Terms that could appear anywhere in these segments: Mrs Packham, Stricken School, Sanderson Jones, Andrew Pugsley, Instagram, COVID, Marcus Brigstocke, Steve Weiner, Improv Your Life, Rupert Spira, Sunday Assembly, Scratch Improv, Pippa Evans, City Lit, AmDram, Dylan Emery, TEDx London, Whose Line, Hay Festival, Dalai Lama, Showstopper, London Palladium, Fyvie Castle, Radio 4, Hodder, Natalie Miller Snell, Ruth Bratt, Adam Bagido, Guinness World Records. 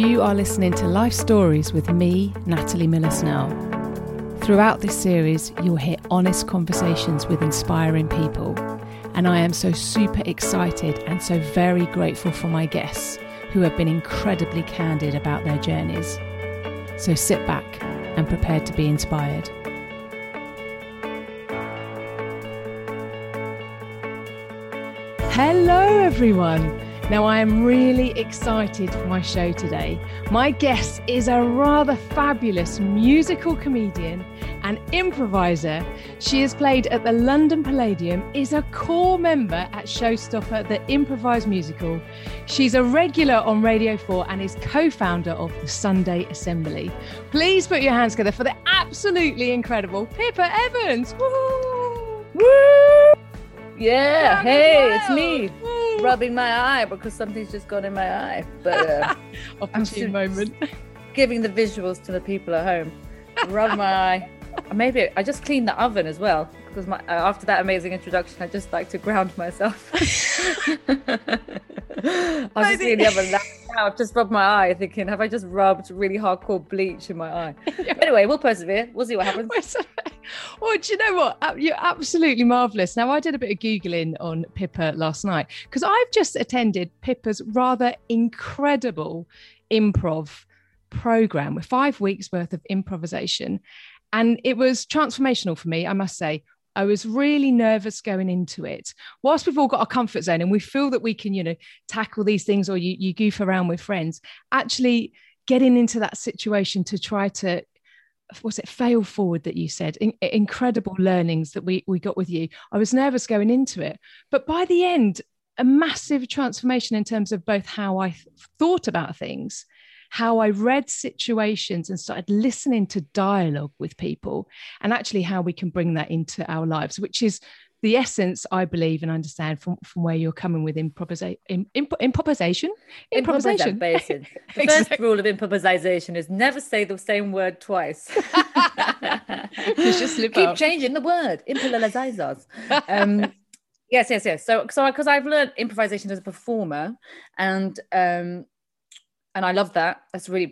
You are listening to Life Stories with me, Natalie Miller Snell. Throughout this series, you'll hear honest conversations with inspiring people. And I am so super excited and so very grateful for my guests who have been incredibly candid about their journeys. So sit back and prepare to be inspired. Hello, everyone. Now, I am really excited for my show today. My guest is a rather fabulous musical comedian and improviser. She has played at the London Palladium, is a core member at Showstopper, the improvised musical. She's a regular on Radio 4 and is co-founder of the Sunday Assembly. Please put your hands together for the absolutely incredible Pippa Evans. Woo! Woo! Yeah, hey, it's me. Rubbing my eye because something's just gone in my eye, but opportune moment, giving the visuals to the people at home. Rub my eye. Maybe I just cleaned the oven as well, because after that amazing introduction, I just like to ground myself. I was just in the oven now. I've just rubbed my eye, thinking, have I just rubbed really hardcore bleach in my eye? Yeah. Anyway, we'll persevere. We'll see what happens. Well, do you know what? You're absolutely marvellous. Now, I did a bit of Googling on Pippa last night, because I've just attended Pippa's rather incredible improv programme with 5 weeks worth of improvisation. And it was transformational for me, I must say. I was really nervous going into it. Whilst we've all got our comfort zone and we feel that we can, you know, tackle these things, or you goof around with friends, actually getting into that situation to try to, was it fail forward that you said? Incredible learnings that we got with you. I was nervous going into it, but by the end, a massive transformation in terms of both how I thought about things, how I read situations and started listening to dialogue with people, and actually how we can bring that into our lives, which is the essence, I believe and understand from where you're coming with improvisation. Improvisation. The first rule of improvisation is never say the same word twice. Just keep changing the word. Improvisers. Yes. So because I've learned improvisation as a performer, and I love that. That's a really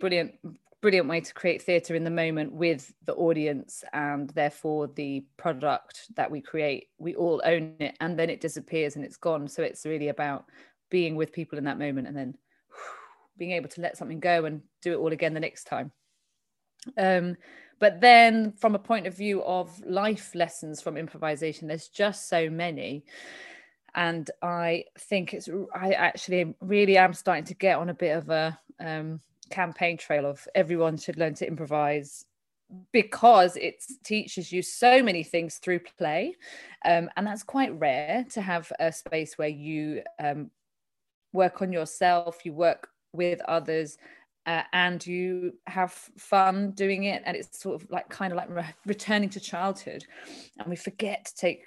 brilliant way to create theatre in the moment with the audience, and therefore the product that we create, we all own it, and then it disappears and it's gone. So it's really about being with people in that moment and then being able to let something go and do it all again the next time. But then from a point of view of life lessons from improvisation, there's just so many. And I think I actually really am starting to get on a bit of a campaign trail of everyone should learn to improvise, because it teaches you so many things through play. And that's quite rare, to have a space where you work on yourself, you work with others, and you have fun doing it. And it's sort of like kind of like returning to childhood, and we forget to take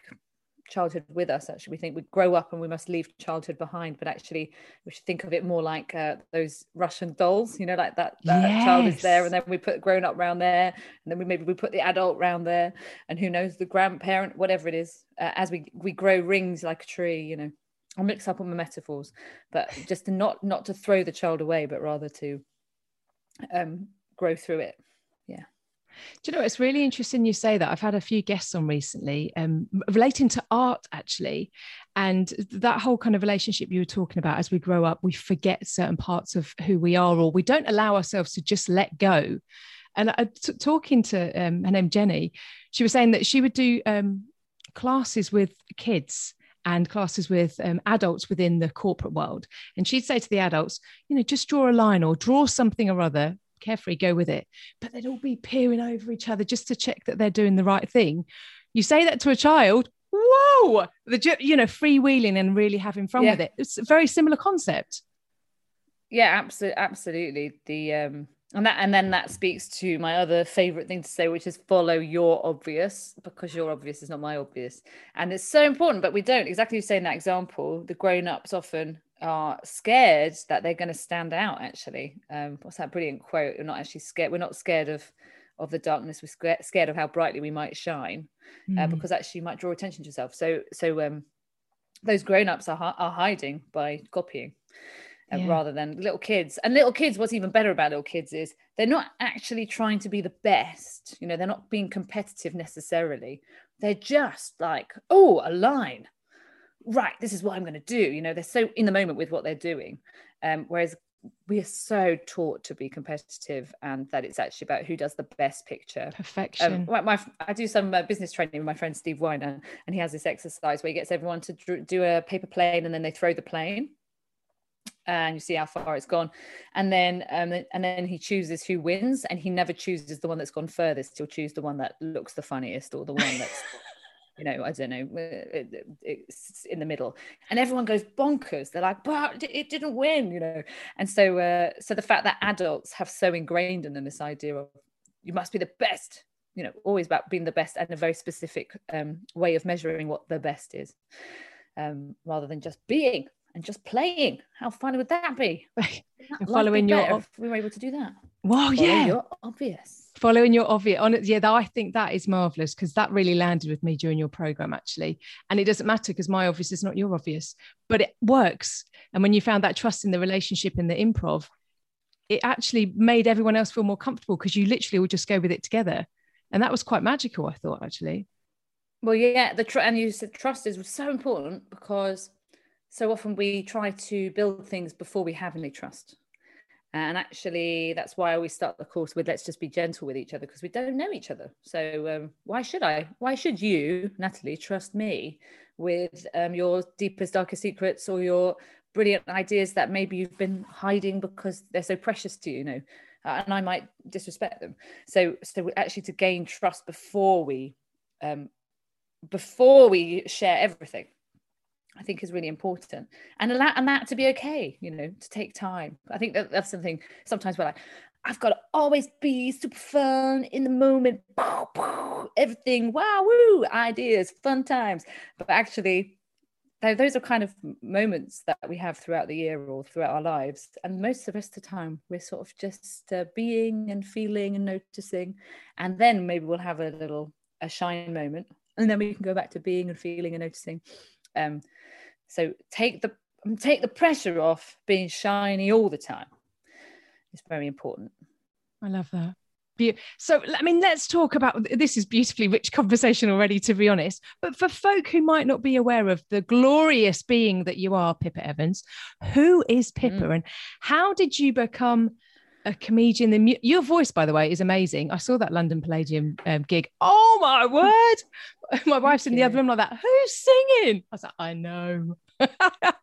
childhood with us. Actually, we think we grow up and we must leave childhood behind, but actually we should think of it more like those Russian dolls, you know, like that yes. Child is there, and then we put grown up round there, and then we put the adult round there, and who knows, the grandparent, whatever it is, as we grow rings like a tree, you know. I'll mix up on my metaphors, but just to not to throw the child away, but rather to grow through it. Yeah. Do you know, it's really interesting you say that. I've had a few guests on recently relating to art, actually, and that whole kind of relationship you were talking about. As we grow up, we forget certain parts of who we are, or we don't allow ourselves to just let go. And talking to her name Jenny, she was saying that she would do classes with kids and classes with adults within the corporate world. And she'd say to the adults, you know, just draw a line or draw something or other, carefree, go with it, but they'd all be peering over each other just to check that they're doing the right thing. You say that to a child, whoa, you know, freewheeling and really having fun with it. It's a very similar concept. Yeah, absolutely. The and then that speaks to my other favorite thing to say, which is follow your obvious, because your obvious is not my obvious, and it's so important. But we don't exactly say in that example. The grown-ups often are scared that they're going to stand out, actually. What's that brilliant quote? We're not actually scared. We're not scared of the darkness. We're scared of how brightly we might shine, because actually you might draw attention to yourself. So those grown-ups are hiding by copying. rather than little kids. And little kids, what's even better about little kids is they're not actually trying to be the best. You know, they're not being competitive necessarily. They're just like, oh, a line. Right, this is what I'm going to do. You know, they're so in the moment with what they're doing. Whereas we are so taught to be competitive, and that it's actually about who does the best picture. Perfection. I do some business training with my friend Steve Weiner, and he has this exercise where he gets everyone to do a paper plane, and then they throw the plane, and you see how far it's gone, and then he chooses who wins, and he never chooses the one that's gone furthest. He'll choose the one that looks the funniest, or the one that's you know, I don't know, it's in the middle, and everyone goes bonkers. They're like, but it didn't win, you know. And so the fact that adults have so ingrained in them this idea of you must be the best, you know, always about being the best, and a very specific way of measuring what the best is, rather than just being and just playing. How fun would that be? We were able to do that. Well, yeah, you're obvious. Following your obvious, I think that is marvellous, because that really landed with me during your programme, actually. And it doesn't matter, because my obvious is not your obvious, but it works. And when you found that trust in the relationship in the improv, it actually made everyone else feel more comfortable, because you literally will just go with it together. And that was quite magical, I thought, actually. Well, yeah, and you said trust is so important, because so often we try to build things before we have any trust. And actually, that's why I always start the course with, let's just be gentle with each other, because we don't know each other. So why should you, Natalie, trust me with your deepest, darkest secrets, or your brilliant ideas that maybe you've been hiding because they're so precious to you, you know, and I might disrespect them. So actually to gain trust before we share everything, I think is really important, and that to be okay, you know, to take time. I think that's something sometimes we're like, I've got to always be super fun in the moment, pow, pow, everything, wow, woo, ideas, fun times. But actually, those are kind of moments that we have throughout the year or throughout our lives. And most of the rest of the time, we're sort of just being and feeling and noticing. And then maybe we'll have a shine moment, and then we can go back to being and feeling and noticing. So take the pressure off being shiny all the time. It's very important. I love that. So, I mean, let's talk about, this is beautifully rich conversation already, to be honest, but for folk who might not be aware of the glorious being that you are, Pippa Evans, who is Pippa and how did you become a comedian? Your voice, by the way, is amazing. I saw that London Palladium gig. Oh my word. My wife's in the other room like that. Who's singing? I was like, I know. But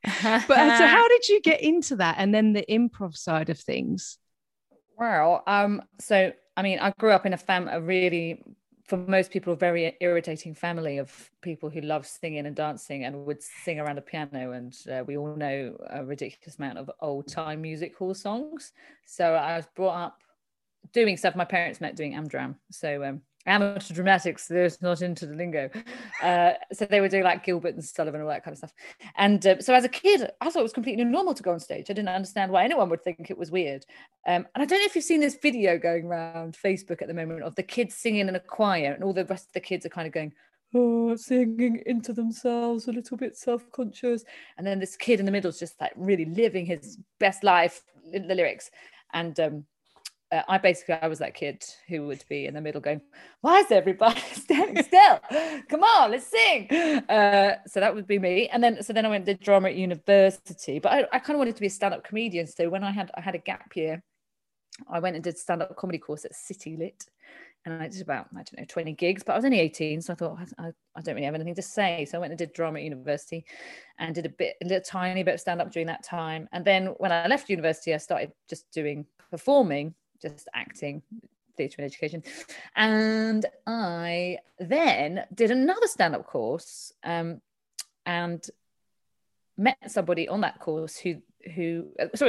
so how did you get into that? And then the improv side of things. Well, so, I mean, I grew up in a really, for most people, a very irritating family of people who loved singing and dancing and would sing around a piano. And we all know a ridiculous amount of old time music hall songs. So I was brought up doing stuff. My parents met doing AmDram. So amateur dramatics, they're not into the lingo. So they were doing like Gilbert and Sullivan, all that kind of stuff. And so as a kid, I thought it was completely normal to go on stage. I didn't understand why anyone would think it was weird. And I don't know if you've seen this video going around Facebook at the moment of the kids singing in a choir, and all the rest of the kids are kind of going, oh, singing into themselves, a little bit self-conscious. And then this kid in the middle is just like really living his best life in the lyrics. And I was that kid who would be in the middle going, why is everybody standing still? Come on, let's sing. So that would be me. And then, so then I went to drama at university, but I kind of wanted to be a stand-up comedian. So when I had a gap year, I went and did stand-up comedy course at City Lit. And I did about, I don't know, 20 gigs, but I was only 18. So I thought, I don't really have anything to say. So I went and did drama at university and did a tiny bit of stand-up during that time. And then when I left university, I started just doing performing, just acting, theatre and education. And I then did another stand-up course and met somebody on that course who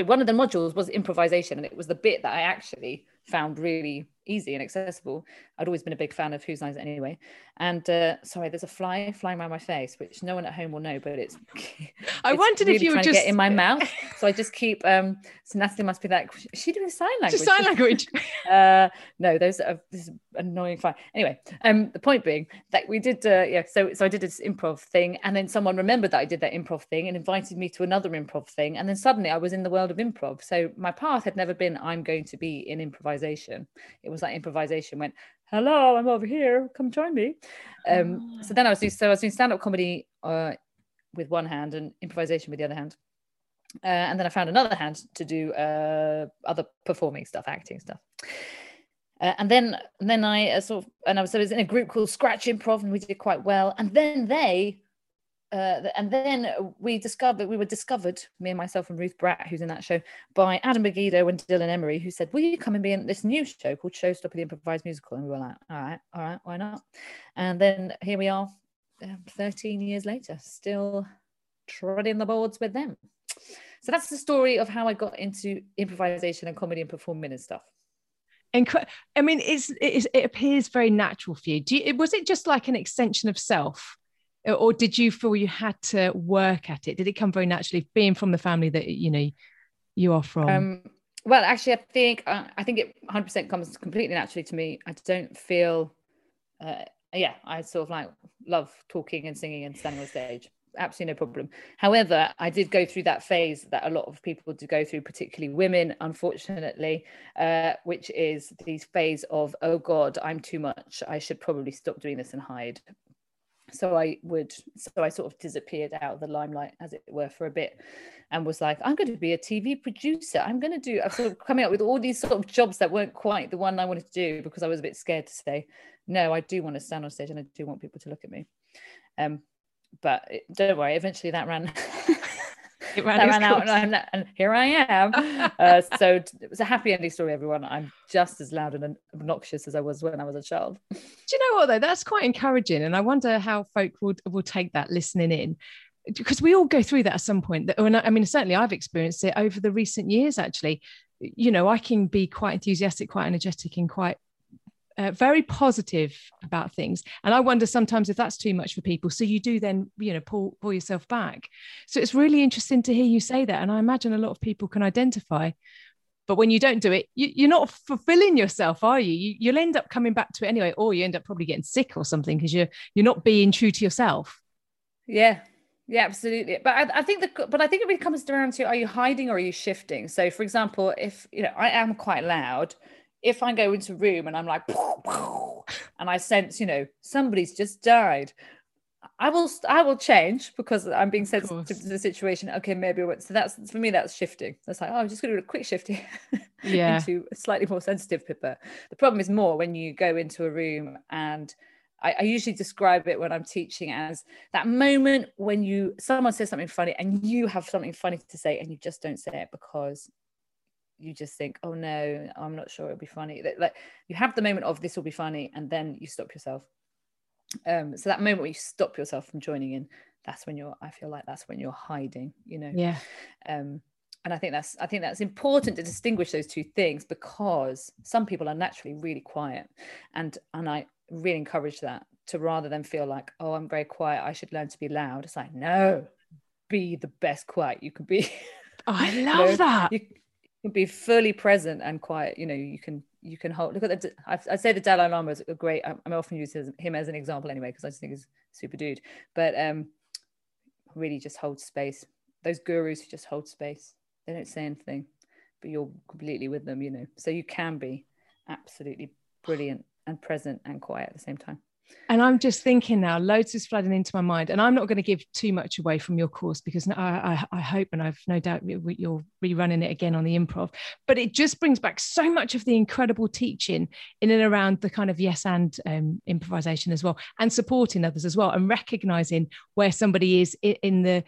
one of the modules was improvisation, and it was the bit that I actually found really easy and accessible. I'd always been a big fan of Whose Line anyway. And sorry, there's a fly flying around my face, which no one at home will know, but it's I wondered really if you were just to get in my mouth. So I just keep, so Natalie must be like, is she doing sign language? Sign language. No, those are, this is annoying fun. Anyway, the point being that we did, so I did this improv thing, and then someone remembered that I did that improv thing and invited me to another improv thing. And then suddenly I was in the world of improv. So my path had never been, I'm going to be in improvisation. It was like improvisation went, hello, I'm over here, come join me. So then I was doing stand-up comedy with one hand and improvisation with the other hand. And then I found another hand to do other performing stuff, acting stuff. And then I was in a group called Scratch Improv, and we did quite well. And then we were discovered, me and myself and Ruth Bratt, who's in that show, by Adam Bagido and Dylan Emery, who said, will you come and be in this new show called Showstopper, the Improvised Musical? And we were like, all right, why not? And then here we are, 13 years later, still trotting the boards with them. So that's the story of how I got into improvisation and comedy and performing and stuff. I mean, it appears very natural for you. Was it just like an extension of self, or did you feel you had to work at it? Did it come very naturally, being from the family that you are from? Well, actually, I think it 100% comes completely naturally to me. I don't feel, I sort of like love talking and singing and standing on stage. Absolutely no problem. However, I did go through that phase that a lot of people do go through, particularly women, unfortunately, which is this phase of, oh God, I'm too much, I should probably stop doing this and hide. So I sort of disappeared out of the limelight, as it were, for a bit, and was like, I'm going to be a TV producer. I'm sort of coming up with all these sort of jobs that weren't quite the one I wanted to do, because I was a bit scared to say, no, I do want to stand on stage and I do want people to look at me. But don't worry, eventually that ran out, and here I am. So it was a happy ending story, everyone. I'm just as loud and obnoxious as I was when I was a child. Do you know what, though? That's quite encouraging. And I wonder how folk will take that, listening in. Because we all go through that at some point. I mean, certainly I've experienced it over the recent years, actually. You know, I can be quite enthusiastic, quite energetic, and quite... very positive about things, and I wonder sometimes if that's too much for people, so you do then pull yourself back. So it's really interesting to hear you say that, and I imagine a lot of people can identify. But when you don't do it, you're not fulfilling yourself, are you? You'll end up coming back to it anyway, or you end up probably getting sick or something because you're not being true to yourself. Yeah, absolutely. But I think it really comes down to, are you hiding or are you shifting? So for example, if I am quite loud, if I go into a room and I'm like, pow, pow, and I sense, somebody's just died, I will change, because I'm being sensitive to the situation. Okay, maybe I won't. So that's, for me, that's shifting. That's like, oh, I'm just going to do a quick shift here into a slightly more sensitive Pippa. The problem is more when you go into a room, and I usually describe it when I'm teaching as that moment when someone says something funny and you have something funny to say and you just don't say it because... you just think, oh no, I'm not sure it'll be funny. Like, you have the moment of, this will be funny, and then you stop yourself. So that moment where you stop yourself from joining in, that's when I feel like that's when you're hiding, Yeah. And I think that's important to distinguish those two things, because some people are naturally really quiet, and I really encourage that, to rather than feel like, oh, I'm very quiet, I should learn to be loud. It's like, no, be the best quiet you could be. Oh, I love that. You can be fully present and quiet. You can hold. Look at that. I say the Dalai Lama is a great. I often use him as an example anyway, because I just think he's a super dude. But really, just hold space. Those gurus who just hold space, they don't say anything, but you're completely with them. So you can be absolutely brilliant and present and quiet at the same time. And I'm just thinking now, loads is flooding into my mind, and I'm not going to give too much away from your course, because I hope, and I've no doubt you're rerunning it again on the improv, but it just brings back so much of the incredible teaching in and around the kind of yes and improvisation as well, and supporting others as well, and recognizing where somebody is in the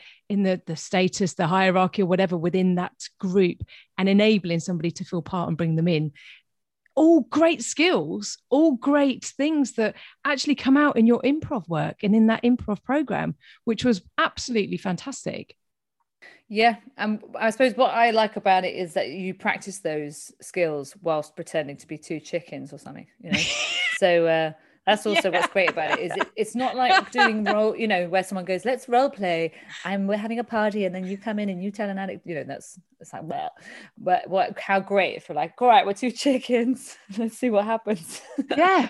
status, the hierarchy or whatever within that group, and enabling somebody to feel part and bring them in. All great skills, all great things that actually come out in your improv work and in that improv program, which was absolutely fantastic. Yeah. And I suppose what I like about it is that you practice those skills whilst pretending to be two chickens or something, So That's also what's great about it, is it's not like doing role, you know, where someone goes, let's role play and we're having a party and then you come in and you tell an addict, you know, that's, it's like, well, but what, how great if we're like, all right, we're two chickens, let's see what happens. Yeah.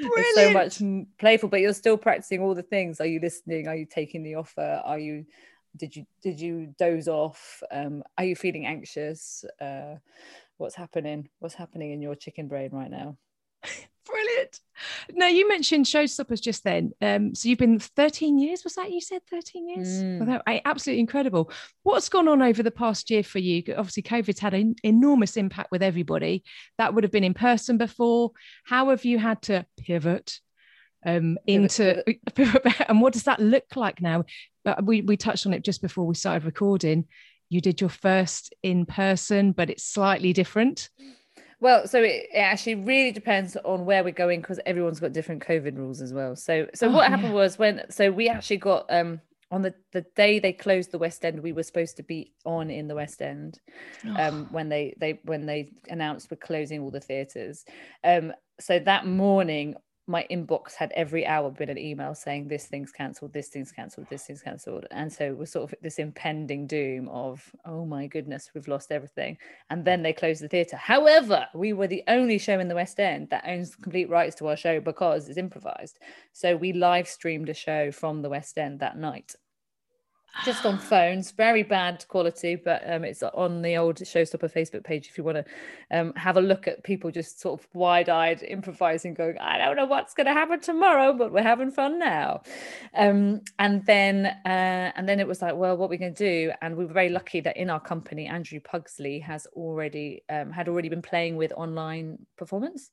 It's so much playful, but you're still practicing all the things. Are you listening? Are you taking the offer? Are you, did you doze off? Are you feeling anxious? What's happening in your chicken brain right now? Brilliant. Now, you mentioned Showstoppers just then. So you've been 13 years, was that you said? 13 years? Well, absolutely incredible. What's gone on over the past year for you? Obviously, COVID's had an enormous impact with everybody. That would have been in person before. How have you had to pivot into and what does that look like now? We touched on it just before we started recording. You did your first in person, but it's slightly different. Well, so it actually really depends on where we're going, because everyone's got different COVID rules as well. So what happened was we actually got on the day they closed the West End, we were supposed to be on in the West End when they announced we're closing all the theatres. So that morning, my inbox had every hour been an email saying this thing's cancelled, this thing's cancelled, this thing's cancelled. And so we're sort of this impending doom of, oh my goodness, we've lost everything. And then they closed the theatre. However, we were the only show in the West End that owns complete rights to our show because it's improvised. So we live streamed a show from the West End that night, just on phones, very bad quality, but it's on the old Showstopper Facebook page if you want to have a look at people just sort of wide-eyed improvising, going, I don't know what's going to happen tomorrow, but we're having fun now. And then it was like, well, what are we going to do? And we were very lucky that in our company, Andrew Pugsley had already been playing with online performance.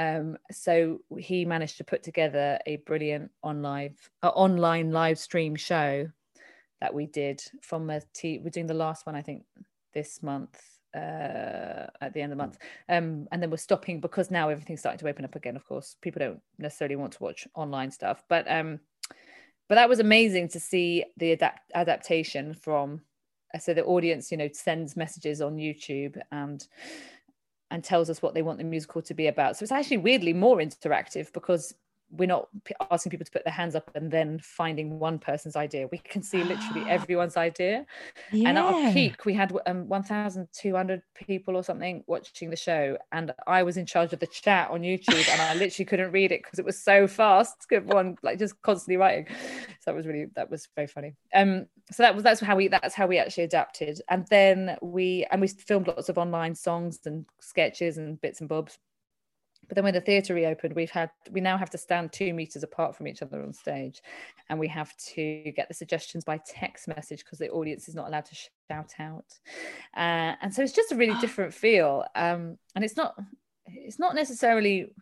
So he managed to put together a brilliant online live stream show that we did from we're doing the last one, I think, this month, at the end of the month. And then we're stopping because now everything's starting to open up again, of course. People don't necessarily want to watch online stuff. But that was amazing to see the adaptation from, so the audience, you know, sends messages on YouTube and tells us what they want the musical to be about. So it's actually weirdly more interactive because we're not asking people to put their hands up and then finding one person's idea. We can see literally everyone's idea. Yeah. And at our peak, we had 1,200 people or something watching the show. And I was in charge of the chat on YouTube and I literally couldn't read it because it was so fast. Everyone just constantly writing. So that was very funny. So that's how we actually adapted. And then we filmed lots of online songs and sketches and bits and bobs. But then when the theatre reopened, we now have to stand 2 meters apart from each other on stage, and we have to get the suggestions by text message because the audience is not allowed to shout out, and so it's just a really different feel, and it's not necessarily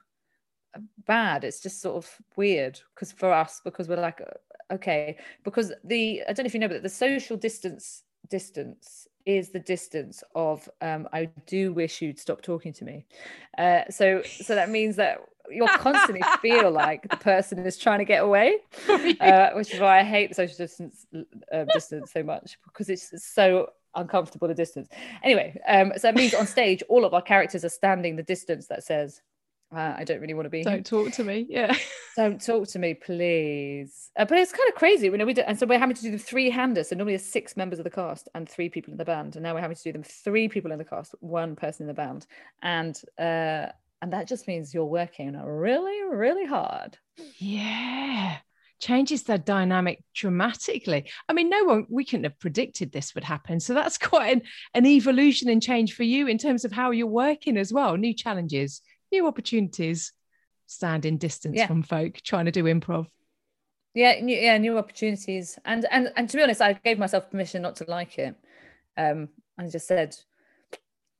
bad. It's just sort of weird because for us, because we're like, okay, because I don't know if you know, but the social distance is the distance of I do wish you'd stop talking to me, so that means that you'll constantly feel like the person is trying to get away, which is why I hate the social distance so much, because it's so uncomfortable, the distance. Anyway, so that means on stage all of our characters are standing the distance that says, I don't really want to be here. Don't talk to me. Yeah. Don't talk to me, please. But it's kind of crazy. You know, so we're having to do the three-hander. So normally there's 6 members of the cast and 3 people in the band. And now we're having to do them 3 people in the cast, 1 person in the band. And that just means you're working really, really hard. Yeah. Changes the dynamic dramatically. I mean, we couldn't have predicted this would happen. So that's quite an evolution and change for you in terms of how you're working as well. New challenges. New opportunities, stand in distance from folk trying to do improv. New opportunities, and to be honest, I gave myself permission not to like it. I just said,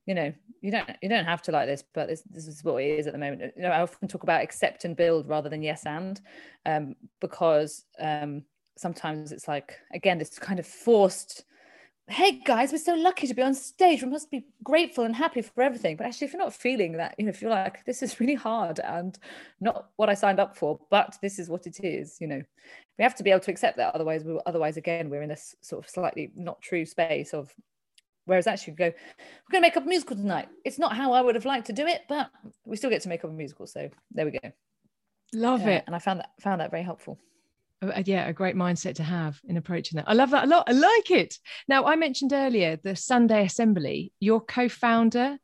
you know, you don't have to like this, but this is what it is at the moment. You know, I often talk about accept and build rather than yes and, because sometimes it's like, again, this kind of forced, hey guys, we're so lucky to be on stage, we must be grateful and happy for everything. But actually, if you're not feeling that, you know, if you're like, this is really hard and not what I signed up for, but this is what it is, you know, we have to be able to accept that. Otherwise again, we're in this sort of slightly not true space of, whereas actually we go, we're going to make up a musical tonight. It's not how I would have liked to do it, but we still get to make up a musical. So there we go. Love it. And I found that very helpful. Yeah, a great mindset to have in approaching that. I love that a lot. I like it. Now, I mentioned earlier the Sunday Assembly, your co-founder.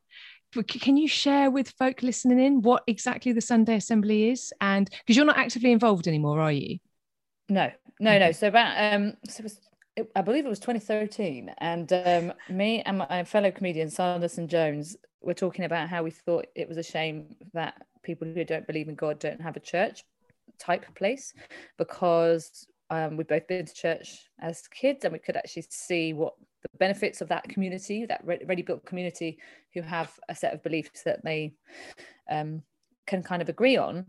Can you share with folk listening in what exactly the Sunday Assembly is? And because you're not actively involved anymore, are you? No. So about, I believe it was 2013, and me and my fellow comedian Sanderson Jones were talking about how we thought it was a shame that people who don't believe in God don't have a church type place, because we've both been to church as kids and we could actually see what the benefits of that community, that ready-built community who have a set of beliefs that they can kind of agree on.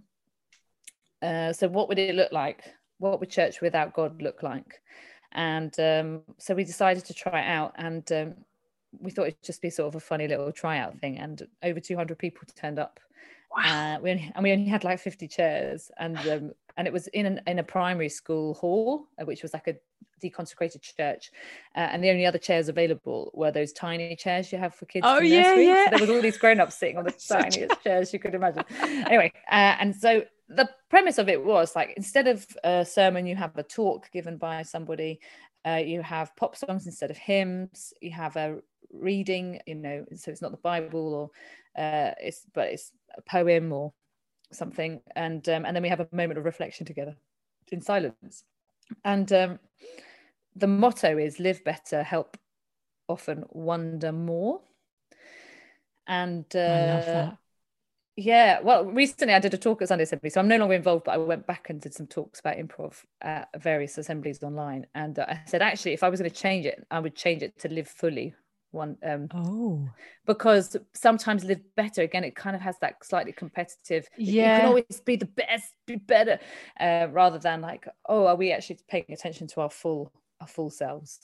So what would it look like? What would church without God look like? And so we decided to try it out, and we thought it'd just be sort of a funny little tryout thing, and over 200 people turned up. Wow. We only had like 50 chairs, and it was in a primary school hall, which was like a deconsecrated church, and the only other chairs available were those tiny chairs you have for kids. Oh yeah, yeah. So there was all these grown-ups sitting on the tiniest chairs you could imagine. Anyway, and so the premise of it was, like, instead of a sermon, you have a talk given by somebody. You have pop songs instead of hymns. You have a reading, so it's not the Bible, or it's a poem or something. And then we have a moment of reflection together in silence. And the motto is live better, help often, wonder more. And I love that. Yeah, well, recently I did a talk at Sunday Assembly, so I'm no longer involved, but I went back and did some talks about improv at various assemblies online. And I said, actually, if I was going to change it, I would change it to live fully. Because sometimes live better, again, it kind of has that slightly competitive, you can always be the best, be better, rather than like, are we actually paying attention to our full selves?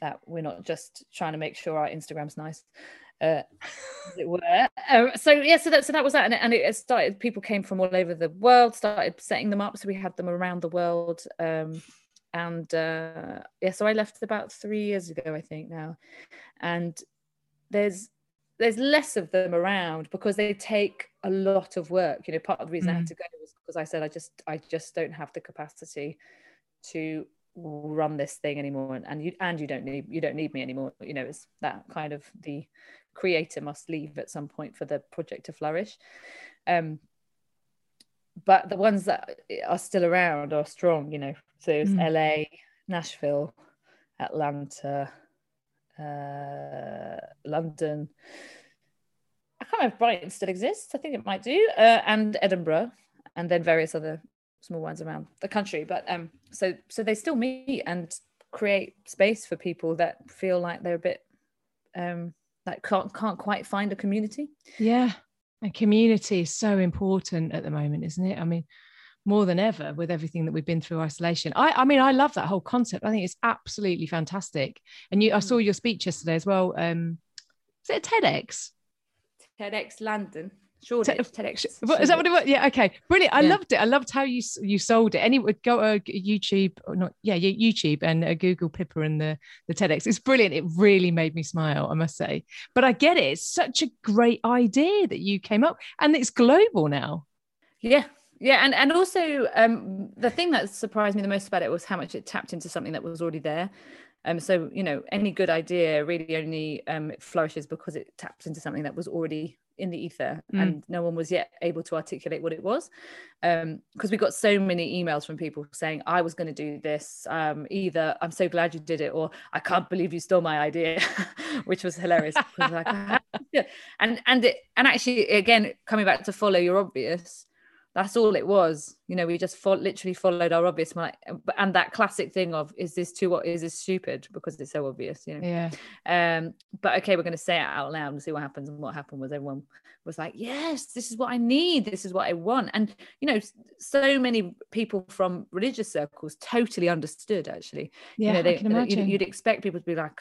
That we're not just trying to make sure our Instagram's nice. As it were. So that was that, and it started. People came from all over the world, started setting them up, so we had them around the world, so I left about 3 years ago, I think now, and there's less of them around because they take a lot of work. Part of the reason I had to go was because I said I just don't have the capacity to run this thing anymore, and you don't need me anymore. It's that kind of, the creator must leave at some point for the project to flourish. But the ones that are still around are strong, so it's LA, Nashville, Atlanta, London, I can't remember if Brighton still exists, I think it might do, and Edinburgh, and then various other small ones around the country. But so they still meet and create space for people that feel like they're a bit like can't quite find a community. Yeah, and community is so important at the moment, isn't it? I mean, more than ever with everything that we've been through, isolation. I love that whole concept. I think it's absolutely fantastic. And I saw your speech yesterday as well. Is it a TEDx? TEDx London. Sure. Is that what it was? Yeah. Okay. Brilliant. I loved it. I loved how you sold it. Anyway, go YouTube or not. Yeah. YouTube and Google Pippa and the TEDx. It's brilliant. It really made me smile, I must say. But I get it. It's such a great idea that you came up, and it's global now. Yeah. Yeah. And also the thing that surprised me the most about it was how much it tapped into something that was already there. So, any good idea really only flourishes because it taps into something that was already in the ether, and no one was yet able to articulate what it was, because we got so many emails from people saying, I was going to do this, either I'm so glad you did it, or I can't believe you stole my idea, which was hilarious. And actually, again, coming back to follow your obvious, that's all it was. We just literally followed our obvious, and that classic thing of, is this stupid? Because it's so obvious, Yeah. But okay, we're going to say it out loud and see what happens. And what happened was everyone was like, yes, this is what I need. This is what I want. And, so many people from religious circles totally understood, actually. Yeah, I can imagine. You'd expect people to be like,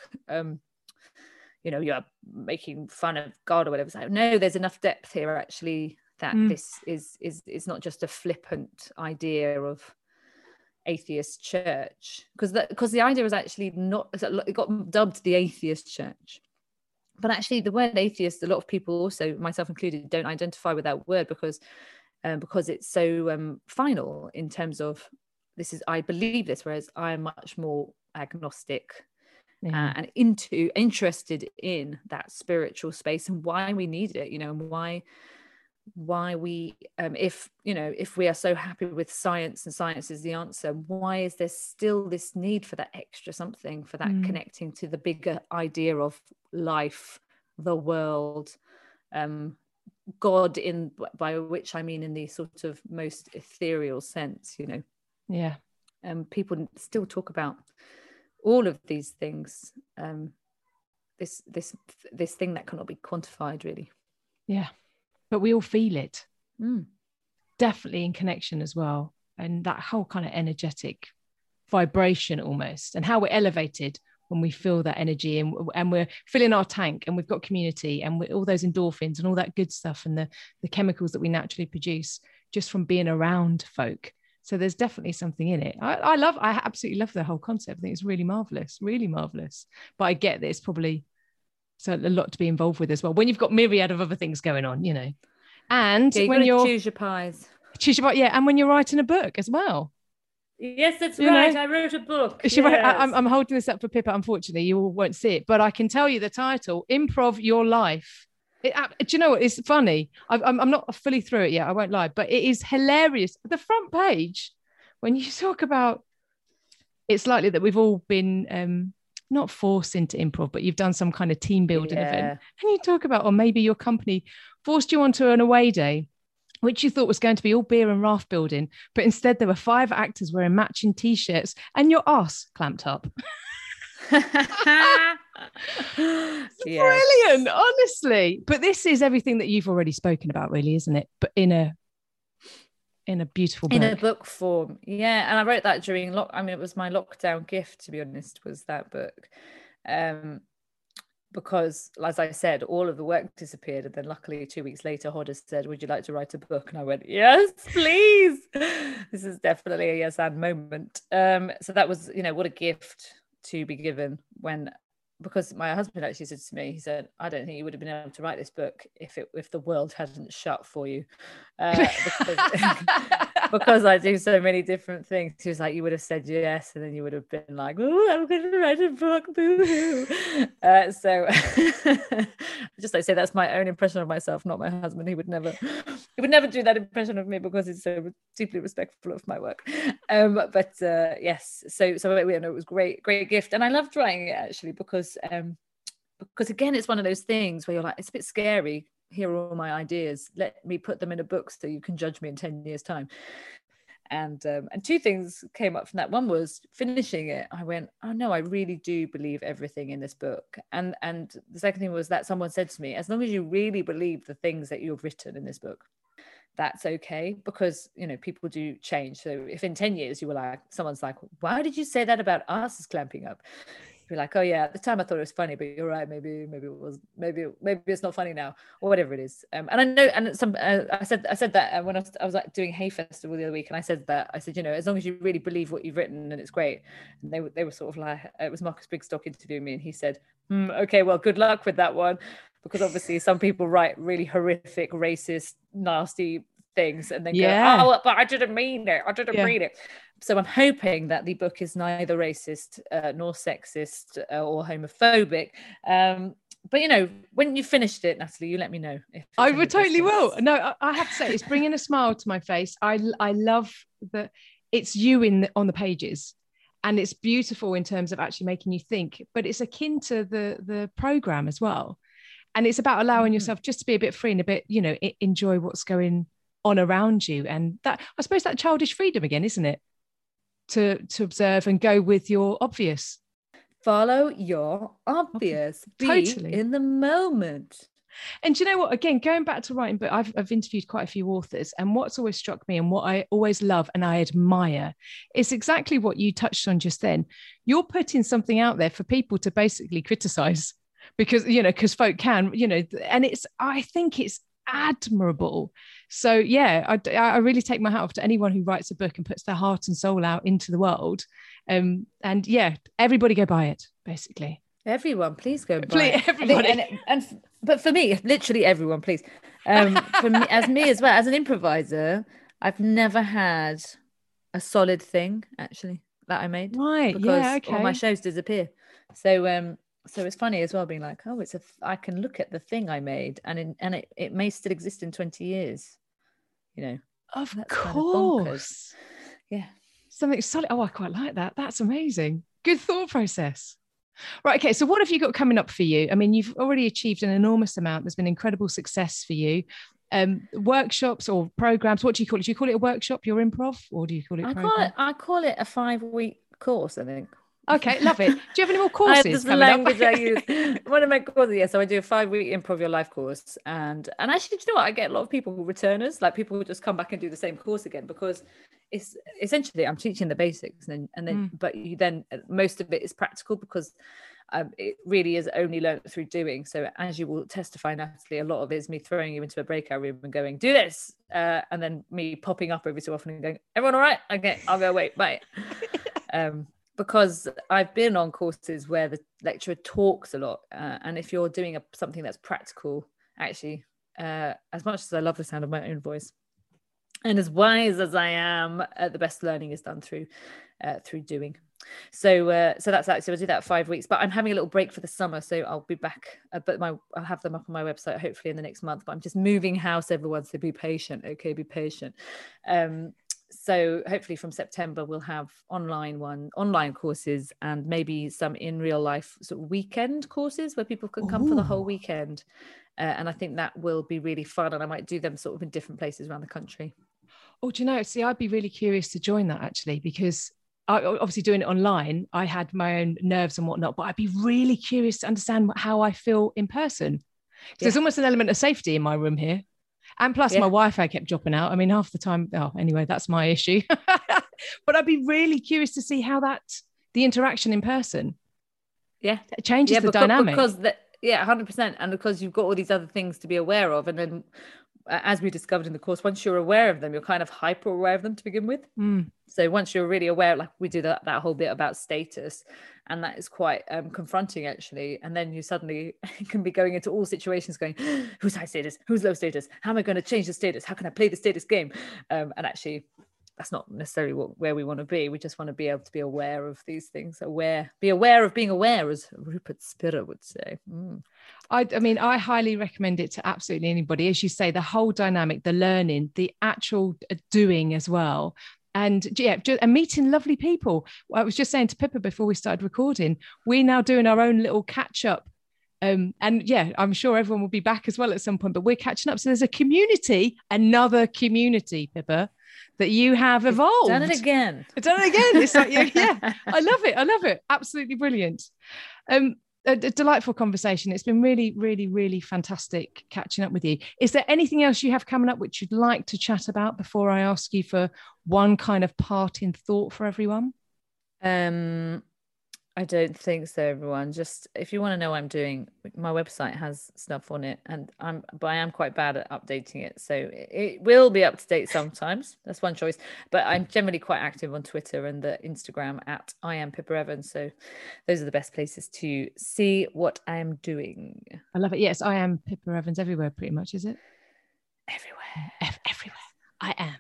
you're making fun of God or whatever. It's like, no, there's enough depth here, actually, that this is not just a flippant idea of atheist church, because the idea was actually not, it got dubbed the atheist church, but actually the word atheist, a lot of people, also myself included, don't identify with that word, because because it's so final in terms of this is, I believe this, whereas I am much more agnostic. Yeah. And interested in that spiritual space and why we need it, you know, and why we, if, you know, if we are so happy with science and science is the answer, why is there still this need for that extra something, for that connecting to the bigger idea of life, the world, God, in, by which I mean in the sort of most ethereal sense, you know. Yeah. People still talk about all of these things, this thing that cannot be quantified, really. Yeah, but we all feel it, definitely in connection as well, and that whole kind of energetic vibration almost, and how we're elevated when we feel that energy and we're filling our tank and we've got community and all those endorphins and all that good stuff and the chemicals that we naturally produce just from being around folk. So there's definitely something in it. I absolutely love the whole concept. I think it's really marvelous. But I get that it's probably so a lot to be involved with as well. When you've got myriad of other things going on, you know, and when you're choose your pie, yeah, and when you're writing a book as well. Yes, that's right. I wrote a book. Yes. I'm holding this up for Pippa. Unfortunately, you all won't see it, but I can tell you the title: Improv Your Life. Do you know what? It's funny. I'm not fully through it yet, I won't lie, but it is hilarious. The front page, when you talk about, it's likely that we've all been not forced into improv, but you've done some kind of team building event. And you talk about, or maybe your company forced you onto an away day, which you thought was going to be all beer and raft building. But instead there were 5 actors wearing matching T-shirts and your ass clamped up. Brilliant, honestly. But this is everything that you've already spoken about, really, isn't it? But in a beautiful book. In a book form. Yeah. And I wrote that during it was my lockdown gift, to be honest, was that book. Because, as I said, all of the work disappeared. And then luckily 2 weeks later, Hodder said, would you like to write a book? And I went, yes, please. This is definitely a yes and moment. So that was, you know, what a gift to be given because my husband actually said to me, he said, I don't think you would have been able to write this book if the world hadn't shut for you. Because I do so many different things. He was like, you would have said yes. And then you would have been like, oh, I'm going to write a book, boo-hoo. So just like say that's my own impression of myself, not my husband. He would never do that impression of me because he's so deeply respectful of my work. Yes, so it was great gift. And I loved writing it actually because again, it's one of those things where you're like, it's a bit scary. Here are all my ideas. Let me put them in a book so you can judge me in 10 years' time. And 2 things came up from that. One was finishing it. I went, oh no, I really do believe everything in this book. And the second thing was that someone said to me, as long as you really believe the things that you've written in this book, that's okay, because, you know, people do change. So if in 10 years you were like, someone's like, why did you say that about us is clamping up? Be like, oh yeah, at the time I thought it was funny, but you're right, maybe it was, maybe it's not funny now, or whatever it is. And I know, and some I said that when I was like doing Hay Festival the other week, and I said, you know, as long as you really believe what you've written, and it's great. And they were sort of like, it was Marcus Brigstocke interviewing me, and he said, okay, well, good luck with that one, because obviously some people write really horrific, racist, nasty things, and then go, oh, but I didn't mean it. I didn't read it. So I'm hoping that the book is neither racist nor sexist or homophobic. But, you know, when you finished it, Natalie, you let me know. I would totally will. No, I have to say, it's bringing a smile to my face. I love that it's you on the pages. And it's beautiful in terms of actually making you think. But it's akin to the programme as well. And it's about allowing yourself just to be a bit free and a bit, you know, enjoy what's going on around you. And that, I suppose, that childish freedom again, isn't it? To observe and go with your obvious. Follow your obvious. Totally. Be in the moment. And do you know what? Again, going back to writing, but I've interviewed quite a few authors, and what's always struck me and what I always love and I admire is exactly what you touched on just then. You're putting something out there for people to basically criticize because, you know, because folk can, you know, and it's, I think it's admirable. So yeah, I really take my hat off to anyone who writes a book and puts their heart and soul out into the world. And yeah, everybody go buy it, basically. Everyone, please go buy it. Everybody. But for me, literally everyone, please. For me as well, as an improviser, I've never had a solid thing actually that I made. Right. Because all my shows disappear. So so it's funny as well being like, oh, it's I can look at the thing I made and it may still exist in 20 years, you know. Of course. Kind of yeah. Something solid. Oh, I quite like that. That's amazing. Good thought process. Right. Okay. So what have you got coming up for you? I mean, you've already achieved an enormous amount. There's been incredible success for you. Workshops or programs. What do you call it? Do you call it a workshop, your improv, or do you call it I call it a 5-week course, I think. Okay, love it. Do you have any more courses? This language I use. One of my courses, so I do a 5-week Improv Your Life course, and actually, do you know what? I get a lot of people who returners, like people who just come back and do the same course again, because it's essentially I'm teaching the basics, and then but you then most of it is practical because it really is only learned through doing. So as you will testify, Natalie, a lot of it is me throwing you into a breakout room and going, do this, and then me popping up every so often and going, everyone all right? Okay, I'll go away, bye. Because I've been on courses where the lecturer talks a lot. And if you're doing something that's practical, actually, as much as I love the sound of my own voice and as wise as I am, the best learning is done through doing. So that's that. So I'll do that 5 weeks, but I'm having a little break for the summer. So I'll be back, but I'll have them up on my website, hopefully in the next month, but I'm just moving house, everyone. So be patient. Okay. Be patient. So hopefully from September we'll have online courses and maybe some in real life sort of weekend courses where people can come for the whole weekend. And I think that will be really fun. And I might do them sort of in different places around the country. Oh, do you know, see, I'd be really curious to join that actually, because I, obviously doing it online, I had my own nerves and whatnot, but I'd be really curious to understand how I feel in person. So there's almost an element of safety in my room here. And plus my Wi-Fi kept dropping out. I mean, half the time, anyway, that's my issue. But I'd be really curious to see how the interaction in person changes the dynamic. Because 100%. And because you've got all these other things to be aware of. And then as we discovered in the course, once you're aware of them, you're kind of hyper aware of them to begin with. Mm. So once you're really aware, like we do that whole bit about status, and that is quite confronting actually. And then you suddenly can be going into all situations going, who's high status? Who's low status? How am I going to change the status? How can I play the status game? And actually, that's not necessarily where we want to be. We just want to be able to be aware of these things. Be aware of being aware, as Rupert Spira would say. Mm. I mean, I highly recommend it to absolutely anybody. As you say, the whole dynamic, the learning, the actual doing as well. And and meeting lovely people. I was just saying to Pippa before we started recording, we're now doing our own little catch up. I'm sure everyone will be back as well at some point, but we're catching up. So there's a community, another community, Pippa, that you have evolved. Done it again. It's like, I love it. Absolutely brilliant. A delightful conversation. It's been really, really, really fantastic catching up with you. Is there anything else you have coming up which you'd like to chat about before I ask you for one kind of parting thought for everyone? I don't think so, everyone. Just if you want to know what I'm doing, my website has stuff on it, and I am quite bad at updating it. So it will be up to date sometimes. That's one choice. But I'm generally quite active on Twitter and the Instagram at I am Pippa Evans. So those are the best places to see what I am doing. I love it. Yes, I am Pippa Evans everywhere, pretty much, is it? Everywhere. Everywhere. I am everywhere.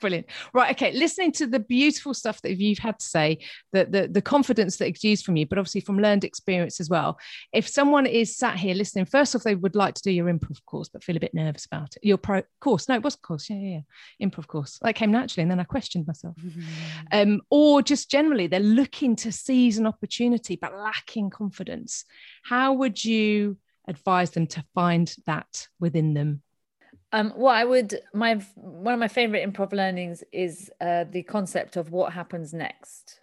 Brilliant. Right. Okay. Listening to the beautiful stuff that you've had to say, the confidence that exudes from you, but obviously from learned experience as well. If someone is sat here listening, first off, they would like to do your improv course, but feel a bit nervous about it. Your pro course. No, it was course. Yeah. Improv course. That came naturally. And then I questioned myself. Mm-hmm. Or just generally they're looking to seize an opportunity, but lacking confidence. How would you advise them to find that within them? One of my favorite improv learnings is the concept of what happens next.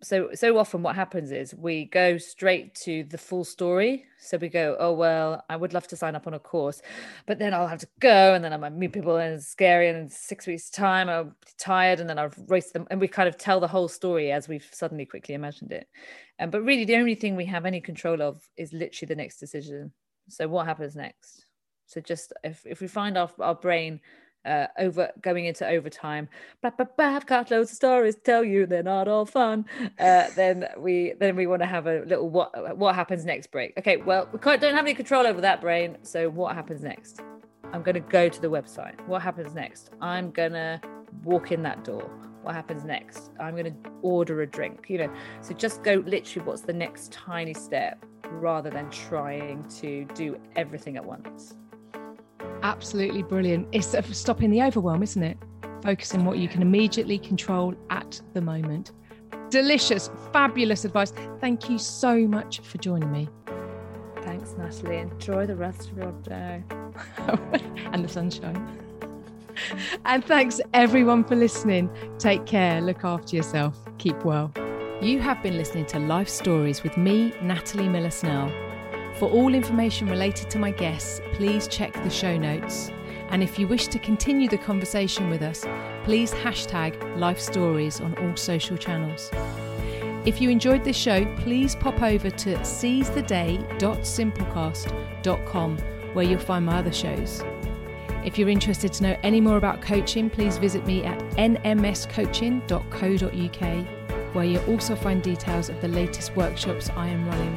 So often what happens is we go straight to the full story. So we go, oh, well, I would love to sign up on a course, but then I'll have to go, and then I might meet people, and it's scary, and in 6 weeks time, I'll be tired, and then I'll race them. And we kind of tell the whole story as we've suddenly quickly imagined it. But really the only thing we have any control of is literally the next decision. So what happens next? So just if we find our brain going into overtime, blah, blah, blah, I've got loads of stories to tell you, they're not all fun. Then we want to have a little what happens next break. Okay, well, we don't have any control over that brain. So what happens next? I'm going to go to the website. What happens next? I'm going to walk in that door. What happens next? I'm going to order a drink, you know. So just go literally what's the next tiny step rather than trying to do everything at once. Absolutely brilliant. It's stopping the overwhelm, isn't it? Focusing what you can immediately control at the moment. Delicious, fabulous advice. Thank you so much for joining me. Thanks, Natalie. Enjoy the rest of your day. And the sunshine. And thanks everyone for listening. Take care, look after yourself, keep well. You have been listening to Life Stories with me, Natalie Miller Snell. For all information related to my guests, please check the show notes. And if you wish to continue the conversation with us, please hashtag Life Stories on all social channels. If you enjoyed this show, please pop over to seizetheday.simplecast.com where you'll find my other shows. If you're interested to know any more about coaching, please visit me at nmscoaching.co.uk where you'll also find details of the latest workshops I am running.